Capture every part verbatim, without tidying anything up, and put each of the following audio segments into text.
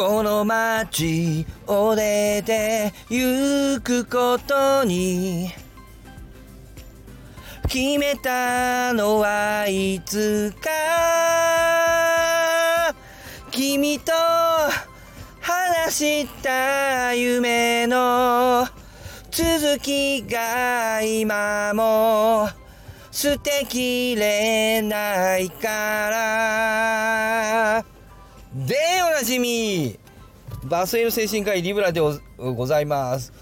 この街を出て行くことに決めたのはいつか、君と話した夢の続きが今も捨てきれないからでおなじみバスエル精神科医リブラでございます。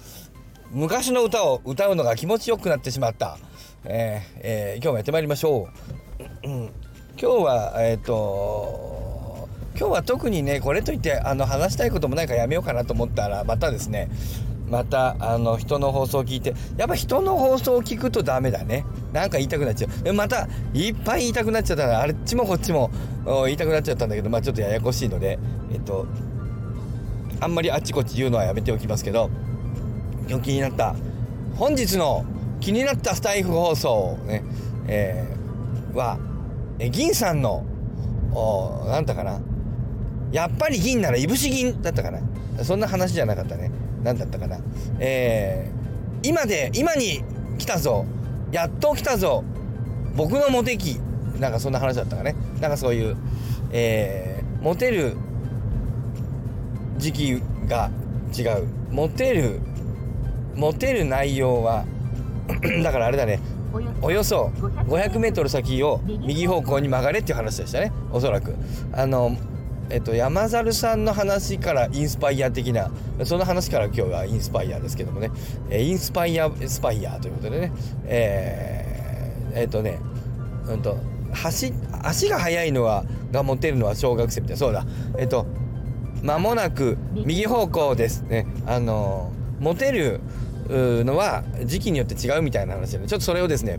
昔の歌を歌うのが気持ちよくなってしまった、えーえー、今日もやってまいりましょう、うん、今日はえっと今日は特にねこれといってあの話したいこともないからやめようかなと思ったらまたですねまたあの人の放送を聞いてやっぱ人の放送を聞くとダメだね。なんか言いたくなっちゃう。またいっぱい言いたくなっちゃったらあっちもこっちも言いたくなっちゃったんだけど、まあちょっとややこしいのでえっとあんまりあっちこっち言うのはやめておきますけど、今日気になった本日の気になったスタイフ放送ね、えー、はえ銀さんのなんだかなやっぱり銀ならいぶし銀だったかな、そんな話じゃなかったね。なんだったかな、えー、今で今に来たぞやっと来たぞ僕のモテ期、なんかそんな話だったかね。なんかそういう、えー、モテる時期が違う、モテるモテる内容はだからあれだね、およそごひゃくメートル先を右方向に曲がれっていう話でしたね。おそらくあのえっと、山猿さんの話からインスパイア的な、その話から今日はインスパイアですけどもね、えインスパイアスパイアということでね、えー、えっとね、うんと足足が速いのはがモテるのは小学生みたいな、そうだ、えっと間もなく右方向ですね、あのモテるのは時期によって違うみたいな話で、ね、ちょっとそれをですね、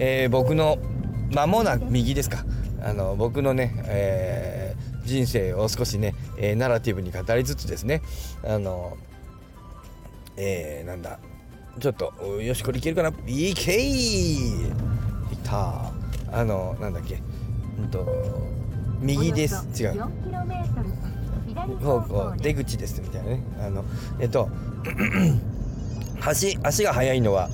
えー、僕の間もなく右ですか、あの僕のね、えー人生を少しね、えー、ナラティブに語りつつですね、あのえー、なんだちょっとよしこれいけるかな、いけいたあのなんだっけ、うんと右です違う方向出口ですみたいなね、あのえっと足足が速いのは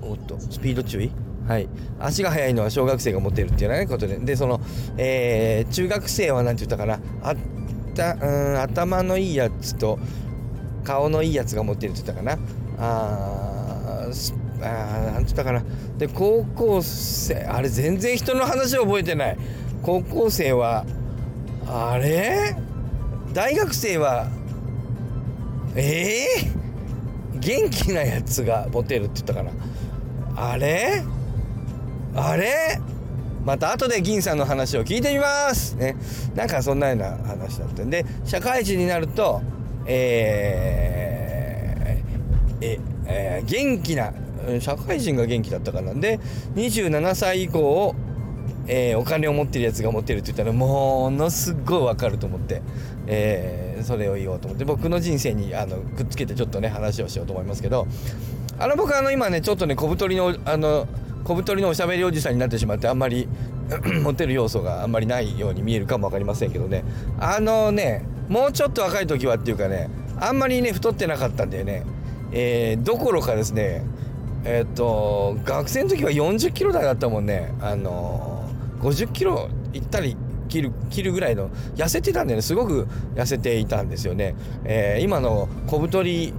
おっとスピード注意、はい、足が速いのは小学生がモテるっていうようなことで、でその、えー、中学生は何て言ったかな、あったうん頭のいいやつと顔のいいやつがモテるって言ったかな、ああ何て言ったかな、で高校生あれ全然人の話を覚えてない、高校生はあれ大学生はえー、元気なやつがモテるって言ったかな、あれあれまた後で銀さんの話を聞いてみます、ね、なんかそんなような話だったんで、社会人になると、えーええー、元気な社会人が元気だったかなんでにじゅうななさい以降を、えー、お金を持ってるやつが持ってるって言ったらものすごいわかると思って、えー、それを言おうと思って僕の人生にあのくっつけてちょっとね話をしようと思いますけど、あの僕あの今ねちょっとね小太りのあの小太りのおしゃべりおじさんになってしまってあんまりモテる要素があんまりないように見えるかもわかりませんけどね、あのねもうちょっと若い時はっていうかねあんまりね太ってなかったんだよね、えー、どころかですねえっと学生の時はよんじゅっキロ台だったもんね、あのごじゅっキロいったり切る切るぐらいの痩せてたんだよね、すごく痩せていたんですよね、えー、今の小太り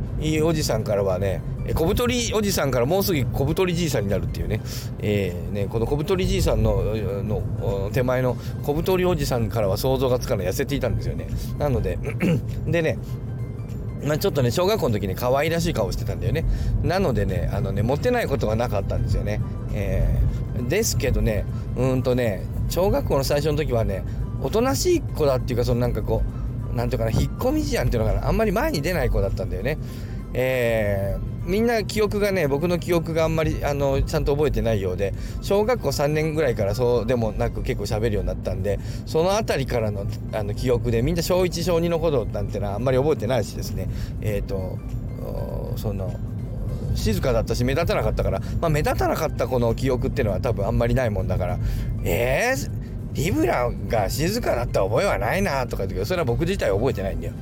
おじさんからはね小太りおじさんからもうすぐ小太りじいさんになるっていう ね,、えー、ねこの小太りじいさん の, の手前の小太りおじさんからは想像がつかない痩せていたんですよね。なのででね、まあ、ちょっとね小学校の時に可愛らしい顔してたんだよね。なのでねあのねモテないことがなかったんですよね、えー、ですけどねうんとね小学校の最初の時はねおとなしい子だっていうかそのなんかこうなんていうかな引っ込み思案っていうのかなあんまり前に出ない子だったんだよね、えーみんな記憶がね僕の記憶があんまりあのちゃんと覚えてないようで小学校さんねんぐらいからそうでもなく結構喋るようになったんでそのあたりからの、あの記憶でみんな小いち小にのことなんてのはあんまり覚えてないしですね、えーとその静かだったし目立たなかったから、まあ、目立たなかった子の記憶ってのは多分あんまりないもんだからえービブラが静かだった覚えはないなとか言うけど、それは僕自体覚えてないんだよ、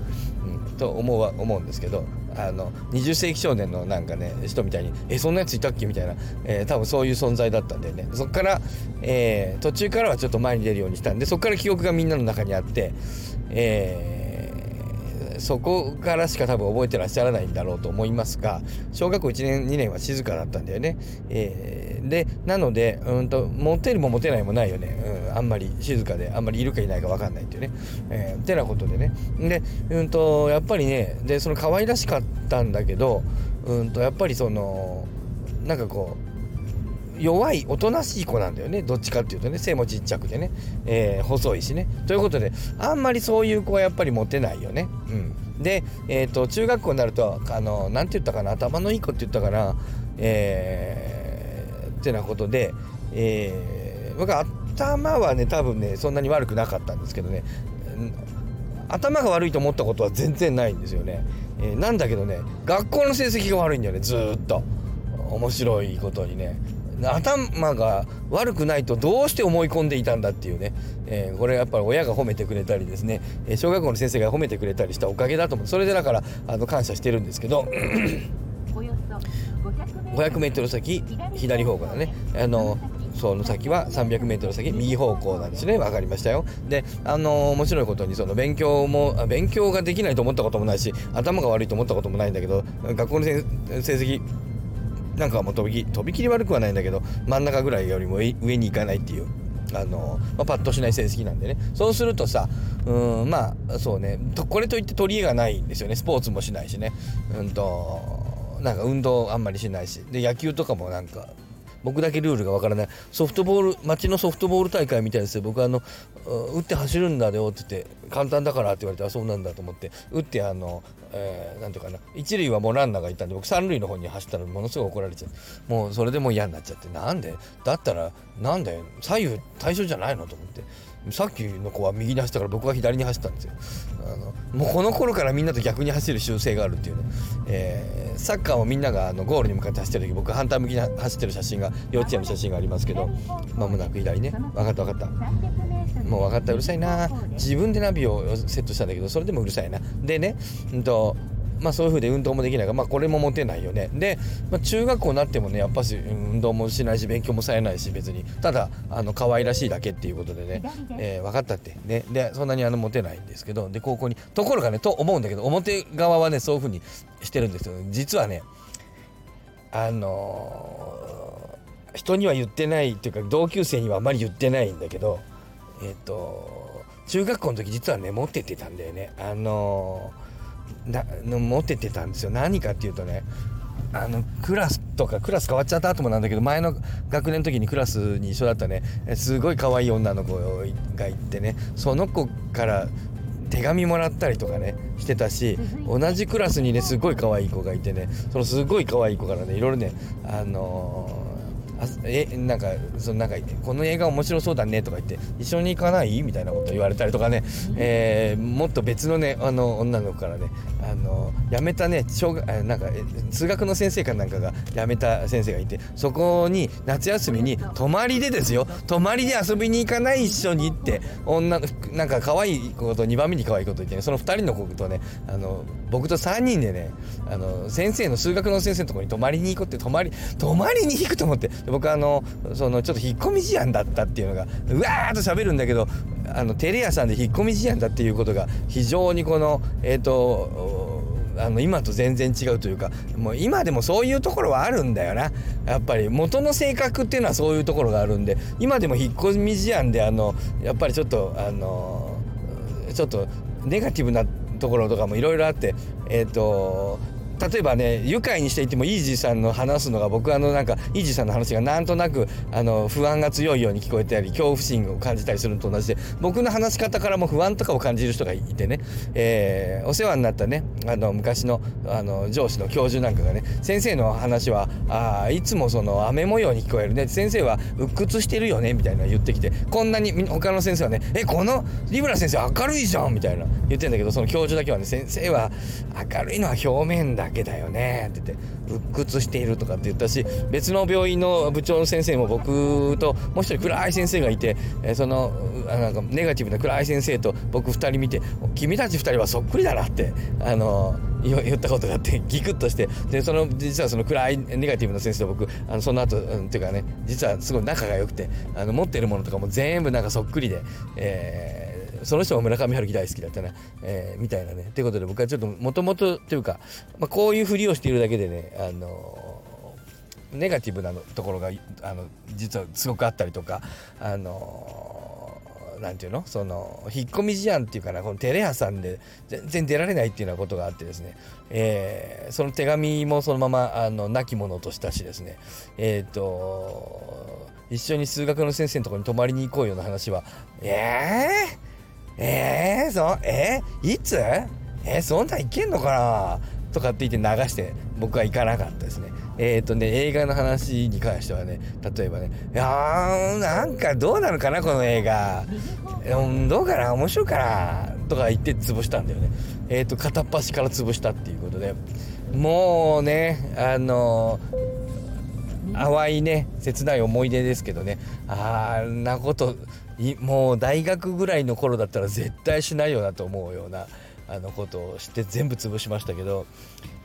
うん、と思うは思うんですけど、あのにじゅっ世紀少年のなんかね人みたいにえそんなやついたっけみたいな、えー、多分そういう存在だったんだよね。そっから、えー、途中からはちょっと前に出るようにしたんで、そっから記憶がみんなの中にあって、えー、そこからしか多分覚えてらっしゃらないんだろうと思いますが、小学校いちねんにねんは静かだったんだよね、えー、でなのでうんとモテるもモテないもないよね、うん、あんまり静かであんまりいるかいないか分かんないっていうね、えー、ってなことでね、でうんとやっぱりね、でその可愛らしかったんだけど、うんとやっぱりそのなんかこう弱いおとなしい子なんだよね、どっちかっていうとね、背もちっちゃくてね、えー、細いしねということで、あんまりそういう子はやっぱりモテないよね、うん、で、えーと、中学校になるとあのなんて言ったかな、頭のいい子って言ったかな、えー、ってなことで、えー、僕は頭はね多分ねそんなに悪くなかったんですけどね、頭が悪いと思ったことは全然ないんですよね、えー、なんだけどね、学校の成績が悪いんだよね、ずっと面白いことにね頭が悪くないとどうして思い込んでいたんだっていうね、えー、これやっぱり親が褒めてくれたりですね、えー、小学校の先生が褒めてくれたりしたおかげだと思う。それでだからあの感謝してるんですけどおよそごひゃくメートル先左方向だね、あのその先はさんびゃくメートル先右方向なんですね。わかりましたよ。で、あの面白いことにその勉強も勉強ができないと思ったこともないし、頭が悪いと思ったこともないんだけど、学校の成績なんかはもう飛びき飛び切り悪くはないんだけど、真ん中ぐらいよりも上に行かないっていう、あの、まあ、パッとしない成績なんでね。そうするとさ、うーんまあそうねとこれといって取り柄がないんですよね。スポーツもしないしね、うんとなんか運動あんまりしないしで、野球とかもなんか僕だけルールがわからない。ソフトボール町のソフトボール大会みたいですよ。僕あの打って走るんだよって言って簡単だからって言われて、あそうなんだと思って打って、あの、えー、なんていうかな、一塁はもうランナーがいたんで僕三塁の方に走ったらものすごい怒られちゃう。もうそれでもう嫌になっちゃって、なんでだったらなんで左右対称じゃないのと思って、さっきの子は右に走ったから僕は左に走ったんですよ。あのもうこの頃からみんなと逆に走る習性があるっていうね、えー、サッカーもみんながあのゴールに向かって走ってる時、僕反対向きに走ってる写真が幼稚園の写真がありますけど、まもなく左ね。分かった分かったもう分かった、うるさいな。自分でナビをセットしたんだけどそれでもうるさいな。でね、うんとまあそういう風で運動もできないから、まあこれもモテないよね。で、まあ、中学校になってもねやっぱし運動もしないし勉強もされないし、別にただあの可愛らしいだけっていうことでね、えー、分かったってね。でそんなにあのモテないんですけど、で高校にところがねと思うんだけど、表側はねそういう風にしてるんですよ。実はねあのー、人には言ってないっていうか、同級生にはあまり言ってないんだけど、えっと中学校の時実はねモテてたんだよね。あのーなモテてたんですよ。何かっていうとね、あのクラスとかクラス変わっちゃった後もなんだけど、前の学年の時にクラスに一緒だったねすごい可愛い女の子がいてね、その子から手紙もらったりとかねしてたし、同じクラスにねすごい可愛い子がいてね、そのすごい可愛い子からねいろいろねあのーあえなんかそのなんかこの映画面白そうだねとか言って一緒に行かないみたいなこと言われたりとかね、えー、もっと別のねあの女の子からね、あの辞めたね小学なんか数学の先生かなんかが辞めた先生がいて、そこに夏休みに泊まりでですよ、泊まりで遊びに行かない一緒にって女のなんか可愛い子とにばんめに可愛い子と言って、ね、そのふたりの子とねあの僕とさんにんでねあの先生の数学の先生のところに泊まりに行こうって泊まり泊まりに行くと思って。僕あのそのちょっと引っ込み思案だったっていうのがうわーっと喋るんだけど、あのテレ屋さんで引っ込み思案だっていうことが非常にこのえっとあの今と全然違うというか、もう今でもそういうところはあるんだよな。やっぱり元の性格っていうのはそういうところがあるんで、今でも引っ込み思案であのやっぱりちょっとあのちょっとネガティブなところとかもいろいろあってえっと。例えばね愉快にしていてもイージーさんの話すのが僕あのなんかイージーさんの話がなんとなくあの不安が強いように聞こえたり恐怖心を感じたりするのと同じで、僕の話し方からも不安とかを感じる人がいてね、えー、お世話になったねあの昔の、あの上司の教授なんかがね、先生の話はあいつもその雨模様に聞こえるね、先生は鬱屈してるよねみたいな言ってきて、こんなに他の先生はねえこのリブラ先生明るいじゃんみたいな言ってんだけど、その教授だけはね先生は明るいのは表面だだけだよねって言って鬱屈しているとかって言ったし、別の病院の部長の先生も僕ともう一人暗い先生がいて、そのなんかネガティブな暗い先生と僕二人見て、君たち二人はそっくりだなってあの言ったことがあってギクッとして、でその実はその暗いネガティブな先生と僕あのその後、うん、っていうかね、実はすごい仲が良くて、あの持ってるものとかも全部なんかそっくりで、えーその人も村上春樹大好きだったな、えー、みたいなね。ということで僕はちょっともともとというか、まあ、こういうふりをしているだけでね、あのー、ネガティブなところがあの実はすごくあったりとか、あのー、なんていうのその引っ込み思案っていうかな、このテレ朝で全然出られないっていうようなことがあってですね、えー、その手紙もそのままあの亡き者としたしですね、えっ、ー、と一緒に数学の先生のところに泊まりに行こうよの話はえーえー、そえー、いつえー、そんなんいけんのかなとかって言って流して僕は行かなかったですね。えっ、ー、とね、映画の話に関してはね、例えばね、いやーなんかどうなのかなこの映画、うん、どうかな面白いかなとか言って潰したんだよね。えっ、ー、と片っ端から潰したっていうことで、もうねあのー、淡いね切ない思い出ですけどね、あんなこともう大学ぐらいの頃だったら絶対しないよなと思うようなあのことをして全部潰しましたけど、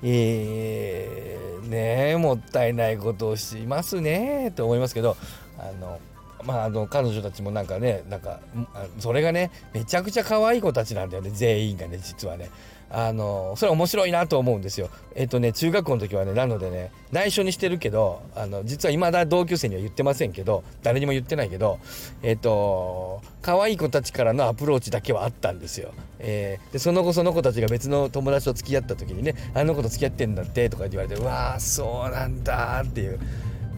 えー、ねえもったいないことをしますねと思いますけど、あのまああの彼女たちもなんかね、なんかそれがねめちゃくちゃ可愛い子たちなんだよね、全員がね。実はねあのそれ面白いなと思うんですよ。えっとね中学校の時はね、なのでね内緒にしてるけど、あの実は未だ同級生には言ってませんけど、誰にも言ってないけど、えっと可愛い子たちからのアプローチだけはあったんですよ。えー、でその後その子たちが別の友達と付き合った時にね、あの子と付き合ってんだってとか言われて、うわーそうなんだっていう、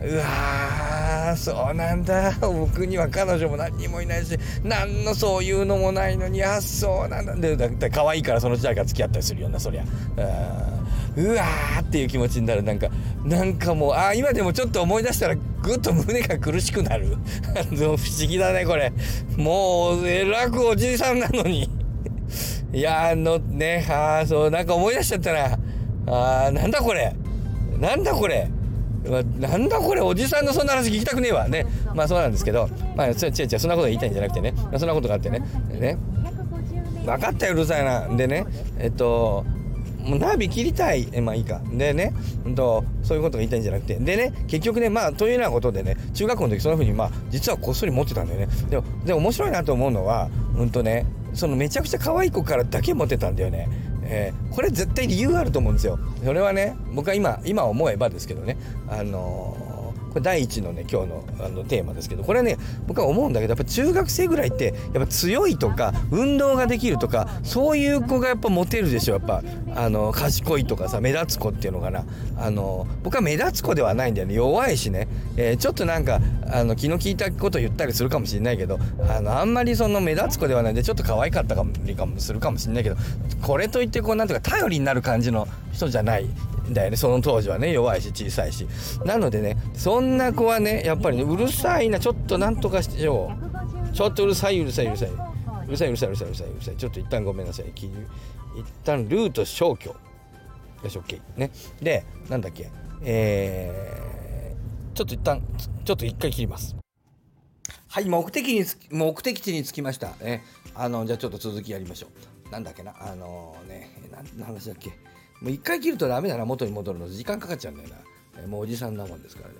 うわーそうなんだ、僕には彼女も何にもいないし何のそういうのもないのに、あそうなんだで、だって可愛いからその時代から付き合ったりするような、そりゃうわーっていう気持ちになる。なんかなんかもうあ今でもちょっと思い出したらぐっと胸が苦しくなる不思議だねこれ、もうえらくおじいさんなのにいやあのねあそうなんか思い出しちゃったなあ、なんだこれなんだこれなんだこれ、おじさんのそんな話聞きたくねえわね。まあそうなんですけど、まあ違う違う違うそんなこと言いたいんじゃなくてね、そんなことがあってねね、分かったようるさいなでね、えっともうナビ切りたい、えまあいいかでね、うんとそういうことが言いたいんじゃなくてでね、結局ねまあというようなことでね、中学校の時そのふうにまあ実はこっそり持ってたんだよね。でもでも面白いなと思うのは、うんとねそのめちゃくちゃ可愛い子からだけ持ってたんだよね。えー、これ絶対理由あると思うんですよ。それはね僕は今今思えばですけどね、あのー、これ第一のね今日の、あのテーマですけど、これはね僕は思うんだけど、やっぱ中学生ぐらいってやっぱ強いとか運動ができるとかそういう子がやっぱモテるでしょ。やっぱあの賢いとかさ、目立つ子っていうのかな、あの僕は目立つ子ではないんだよね。弱いしね、えー、ちょっとなんかあの気の利いたこと言ったりするかもしれないけど、あのあんまりその目立つ子ではないんで、ちょっと可愛かったかもするかもしれないけど、これといってこうなんとか頼りになる感じの人じゃないんだよね。その当時はね弱いし小さいし、なのでねそんな子はねやっぱり、ね、うるさいな、ちょっとなんとかしてよ、ちょっとうるさいうるさいうるさいうるさいうるさいうるさいうるさいうるさい、ちょっと一旦ごめんなさい、一旦ルート消去よし OK ね。でなんだっけ、えー、ちょっと一旦ちょっと一回切ります。はい、目的につ目的地に着きましたね。あのじゃあちょっと続きやりましょう。なんだっけな、あのー、ね何の話だっけ、もう一回切るとダメだな、元に戻るの時間かかっちゃうんだよな、もうおじさんなもんですからね。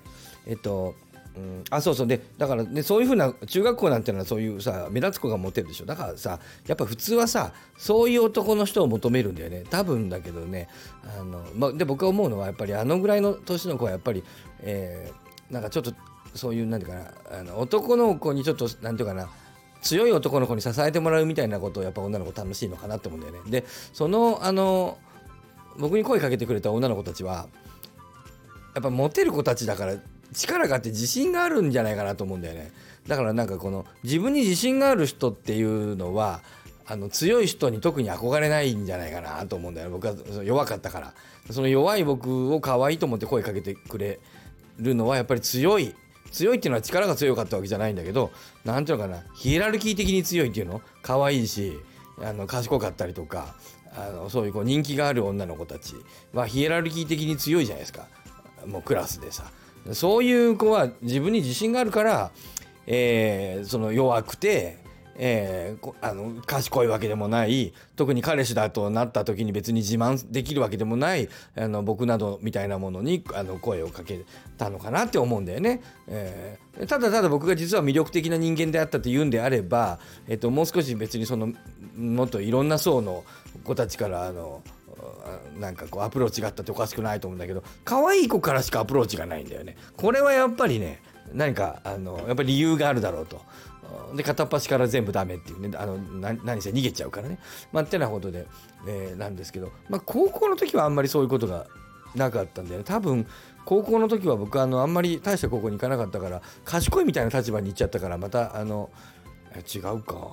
えっとうん、あそうそうでだからね、そういう風な中学校なんてのはそういうさ目立つ子がモテるでしょ。だからさやっぱ普通はさそういう男の人を求めるんだよね多分。だけどねあの、ま、で僕が思うのはやっぱりあのぐらいの年の子はやっぱり、えー、なんかちょっとそういうなんていうかな、あの男の子にちょっとなんていうかな、強い男の子に支えてもらうみたいなことをやっぱ女の子楽しいのかなって思うんだよね。でそのあの僕に声かけてくれた女の子たちはやっぱモテる子たちだから力があって自信があるんじゃないかなと思うんだよね。だからなんかこの自分に自信がある人っていうのはあの強い人に特に憧れないんじゃないかなと思うんだよね。僕は弱かったから、その弱い僕を可愛いと思って声かけてくれるのはやっぱり強い強いっていうのは力が強かったわけじゃないんだけど、なんていうのかな、ヒエラルキー的に強いっていうの、可愛いしあの賢かったりとかあのそういうこう人気がある女の子たちはヒエラルキー的に強いじゃないですか、もうクラスでさ。そういう子は自分に自信があるから、えー、その弱くて、えー、あの賢いわけでもない、特に彼氏だとなった時に別に自慢できるわけでもないあの僕などみたいなものにあの声をかけたのかなって思うんだよね、えー、ただただ僕が実は魅力的な人間であったというんであれば、えーと、もう少し別にそのもっといろんな層の子たちからあのなんかこうアプローチがあったっておかしくないと思うんだけど、可愛い子からしかアプローチがないんだよね。これはやっぱりね、何かあのやっぱり理由があるだろうと。で片っ端から全部ダメっていうね、あの何せ逃げちゃうからね、まあ、ってなことで、えー、なんですけど、まあ、高校の時はあんまりそういうことがなかったんだよね。多分高校の時は僕あのあんまり大した高校に行かなかったから、賢いみたいな立場に行っちゃったから、またあの違うか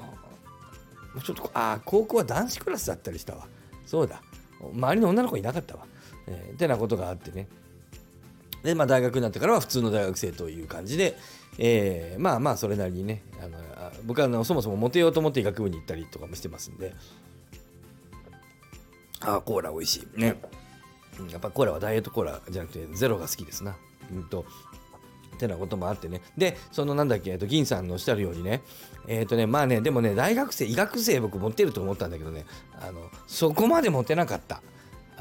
ちょっとあ高校は男子クラスだったりしたわ。そうだ、周りの女の子いなかったわ、えー、ってなことがあってね。で、まあ、大学になってからは普通の大学生という感じで、えー、まあまあそれなりにね、あの僕はあのそもそもモテようと思って医学部に行ったりとかもしてますんで。あーコーラ美味しいね、うん、やっぱコーラはダイエットコーラじゃなくてゼロが好きですな、うんとってなこともあってね。でそのなんだっけ、えっと、銀さんのおっしゃるようにね、えっとねまあね、でもね大学生医学生僕モテると思ったんだけどね、あのそこまでモテなかった。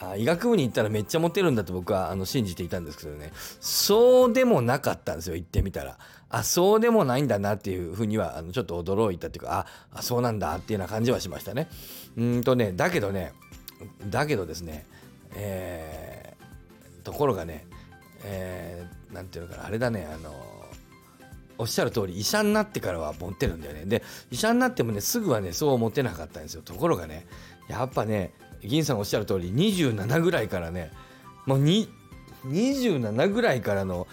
あ医学部に行ったらめっちゃモテるんだと僕はあの信じていたんですけどね、そうでもなかったんですよ。行ってみたらあそうでもないんだなっていうふうにはあのちょっと驚いたっていうか、ああそうなんだっていうような感じはしましたね。うんとねだけどねだけどですね、えー、ところがね、えー、なんていうのかなあれだね、あのおっしゃる通り医者になってからはモテるんだよね。で医者になってもねすぐはねそうモテなかったんですよ。ところがねやっぱね銀さんおっしゃる通りにじゅうななぐらいからね、もうににじゅうななぐらいからの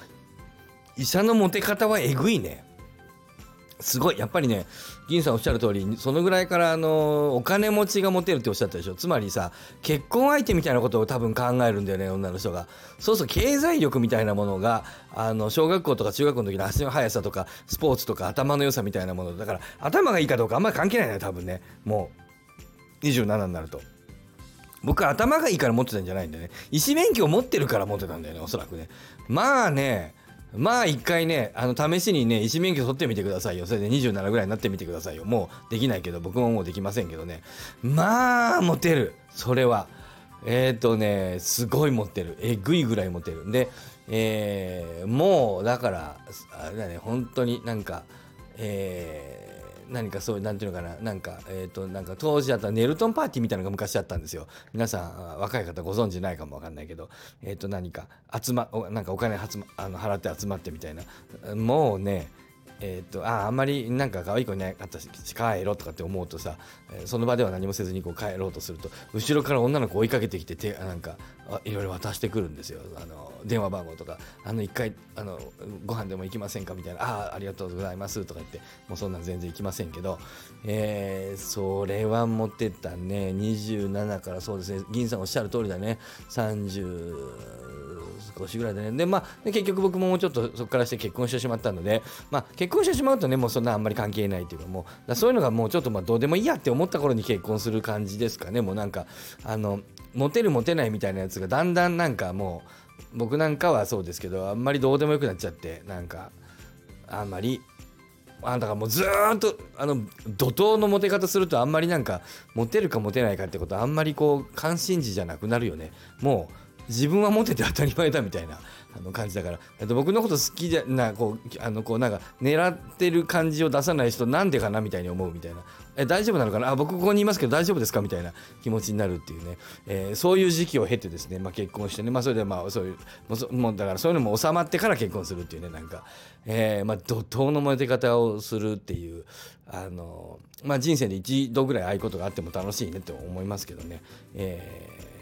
医者のモテ方はえぐいね。すごいやっぱりね、銀さんおっしゃる通りそのぐらいからあのお金持ちがモテるっておっしゃったでしょ。つまりさ結婚相手みたいなことを多分考えるんだよね、女の人が。そうそう経済力みたいなものがあの小学校とか中学校の時の足の速さとかスポーツとか頭の良さみたいなものだから、頭がいいかどうかあんまり関係ないね多分ね。もうにじゅうななになると僕は頭がいいから持ってたんじゃないんだよね。医師免許を持ってるから持ってたんだよね、おそらくね。まあねまあ一回ねあの試しにね医師免許取ってみてくださいよ。それでにじゅうななぐらいになってみてくださいよ。もうできないけど僕ももうできませんけどね、まあモテる。それはえっとねすごいモテる、えぐいぐらいモテるんで、えー、もうだからあれだね本当になんかえー何かそういうなんていうのかななんかえっとなんか当時あったネルトンパーティーみたいなのが昔あったんですよ。皆さん若い方ご存知ないかもわかんないけど、えっと何か集まなんかお金集まあの払って集まってみたいな、もうねえっとああんまりなんか可愛い子いなかったし帰ろうとかって思うとさ、その場では何もせずにこう帰ろうとすると後ろから女の子追いかけてきて手なんかいろいろ渡してくるんですよ。あの電話番号とかあの一回あのご飯でも行きませんかみたいな、ああありがとうございますとか言って、もうそんなん全然行きませんけど、えー、それはモテたね。にじゅうななからそうですね、銀さんおっしゃる通りだね。さんじゅうごしぐらいだね。でまあで結局僕ももうちょっとそこからして結婚してしまったので、まあ結婚してしまうとねもうそんなあんまり関係ないというか、もうだそういうのがもうちょっとまあどうでもいいやって思った頃に結婚する感じですかね。もうなんかあのモテるモテないみたいなやつがだんだんなんかもう僕なんかはそうですけどあんまりどうでもよくなっちゃって、なんかあんまりあんたがもうずーっとあの怒涛のモテ方するとあんまりなんかモテるかモテないかってことはあんまりこう関心事じゃなくなるよね。もう自分はモテて当たり前だみたいなあの感じだから、あと僕のこと好きじゃなこうあのこうなんか狙ってる感じを出さない人なんでかなみたいに思うみたいな、え大丈夫なのかなあ僕ここにいますけど大丈夫ですかみたいな気持ちになるっていうね、えー、そういう時期を経てですね、まあ、結婚してね、まあ、それでまあそういうもうだからそういうのも収まってから結婚するっていうね、なんか、えー、まあ怒涛のモテ方をするっていうあのまあ人生で一度ぐらいああいうことがあっても楽しいねって思いますけどね、えー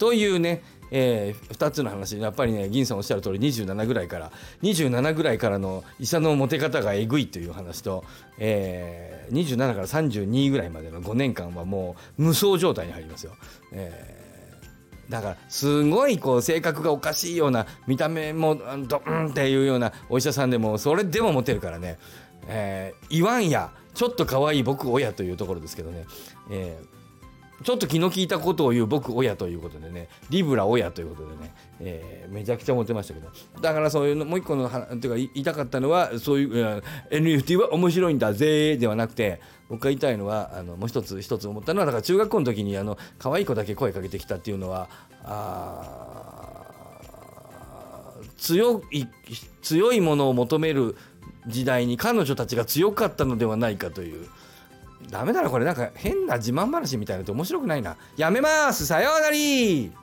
というね、えー、ふたつの話。やっぱりね銀さんおっしゃる通りにじゅうななぐらいからにじゅうななぐらいからの医者のモテ方がえぐいという話と、えー、にじゅうななからさんじゅうにぐらいまでのごねんかんはもう無双状態に入りますよ、えー、だからすごいこう性格がおかしいような見た目もドンっていうようなお医者さんでもそれでもモテるからね、えー、言わんやちょっと可愛い僕親というところですけどね、えーちょっと気の利いたことを言う僕親ということでね、リブラ親ということでね、えー、めちゃくちゃモテましたけど、だからそういうのもう一個のはてか言いたかったのはそういう エヌエフティー は面白いんだぜではなくて、僕が言いたいのはあのもう一つ一つ思ったのはだから中学校の時にあの可愛い子だけ声かけてきたっていうのはあ強い強いものを求める時代に彼女たちが強かったのではないかという。ダメだなこれ、なんか変な自慢話みたいなのって面白くないな。やめます、さようなら。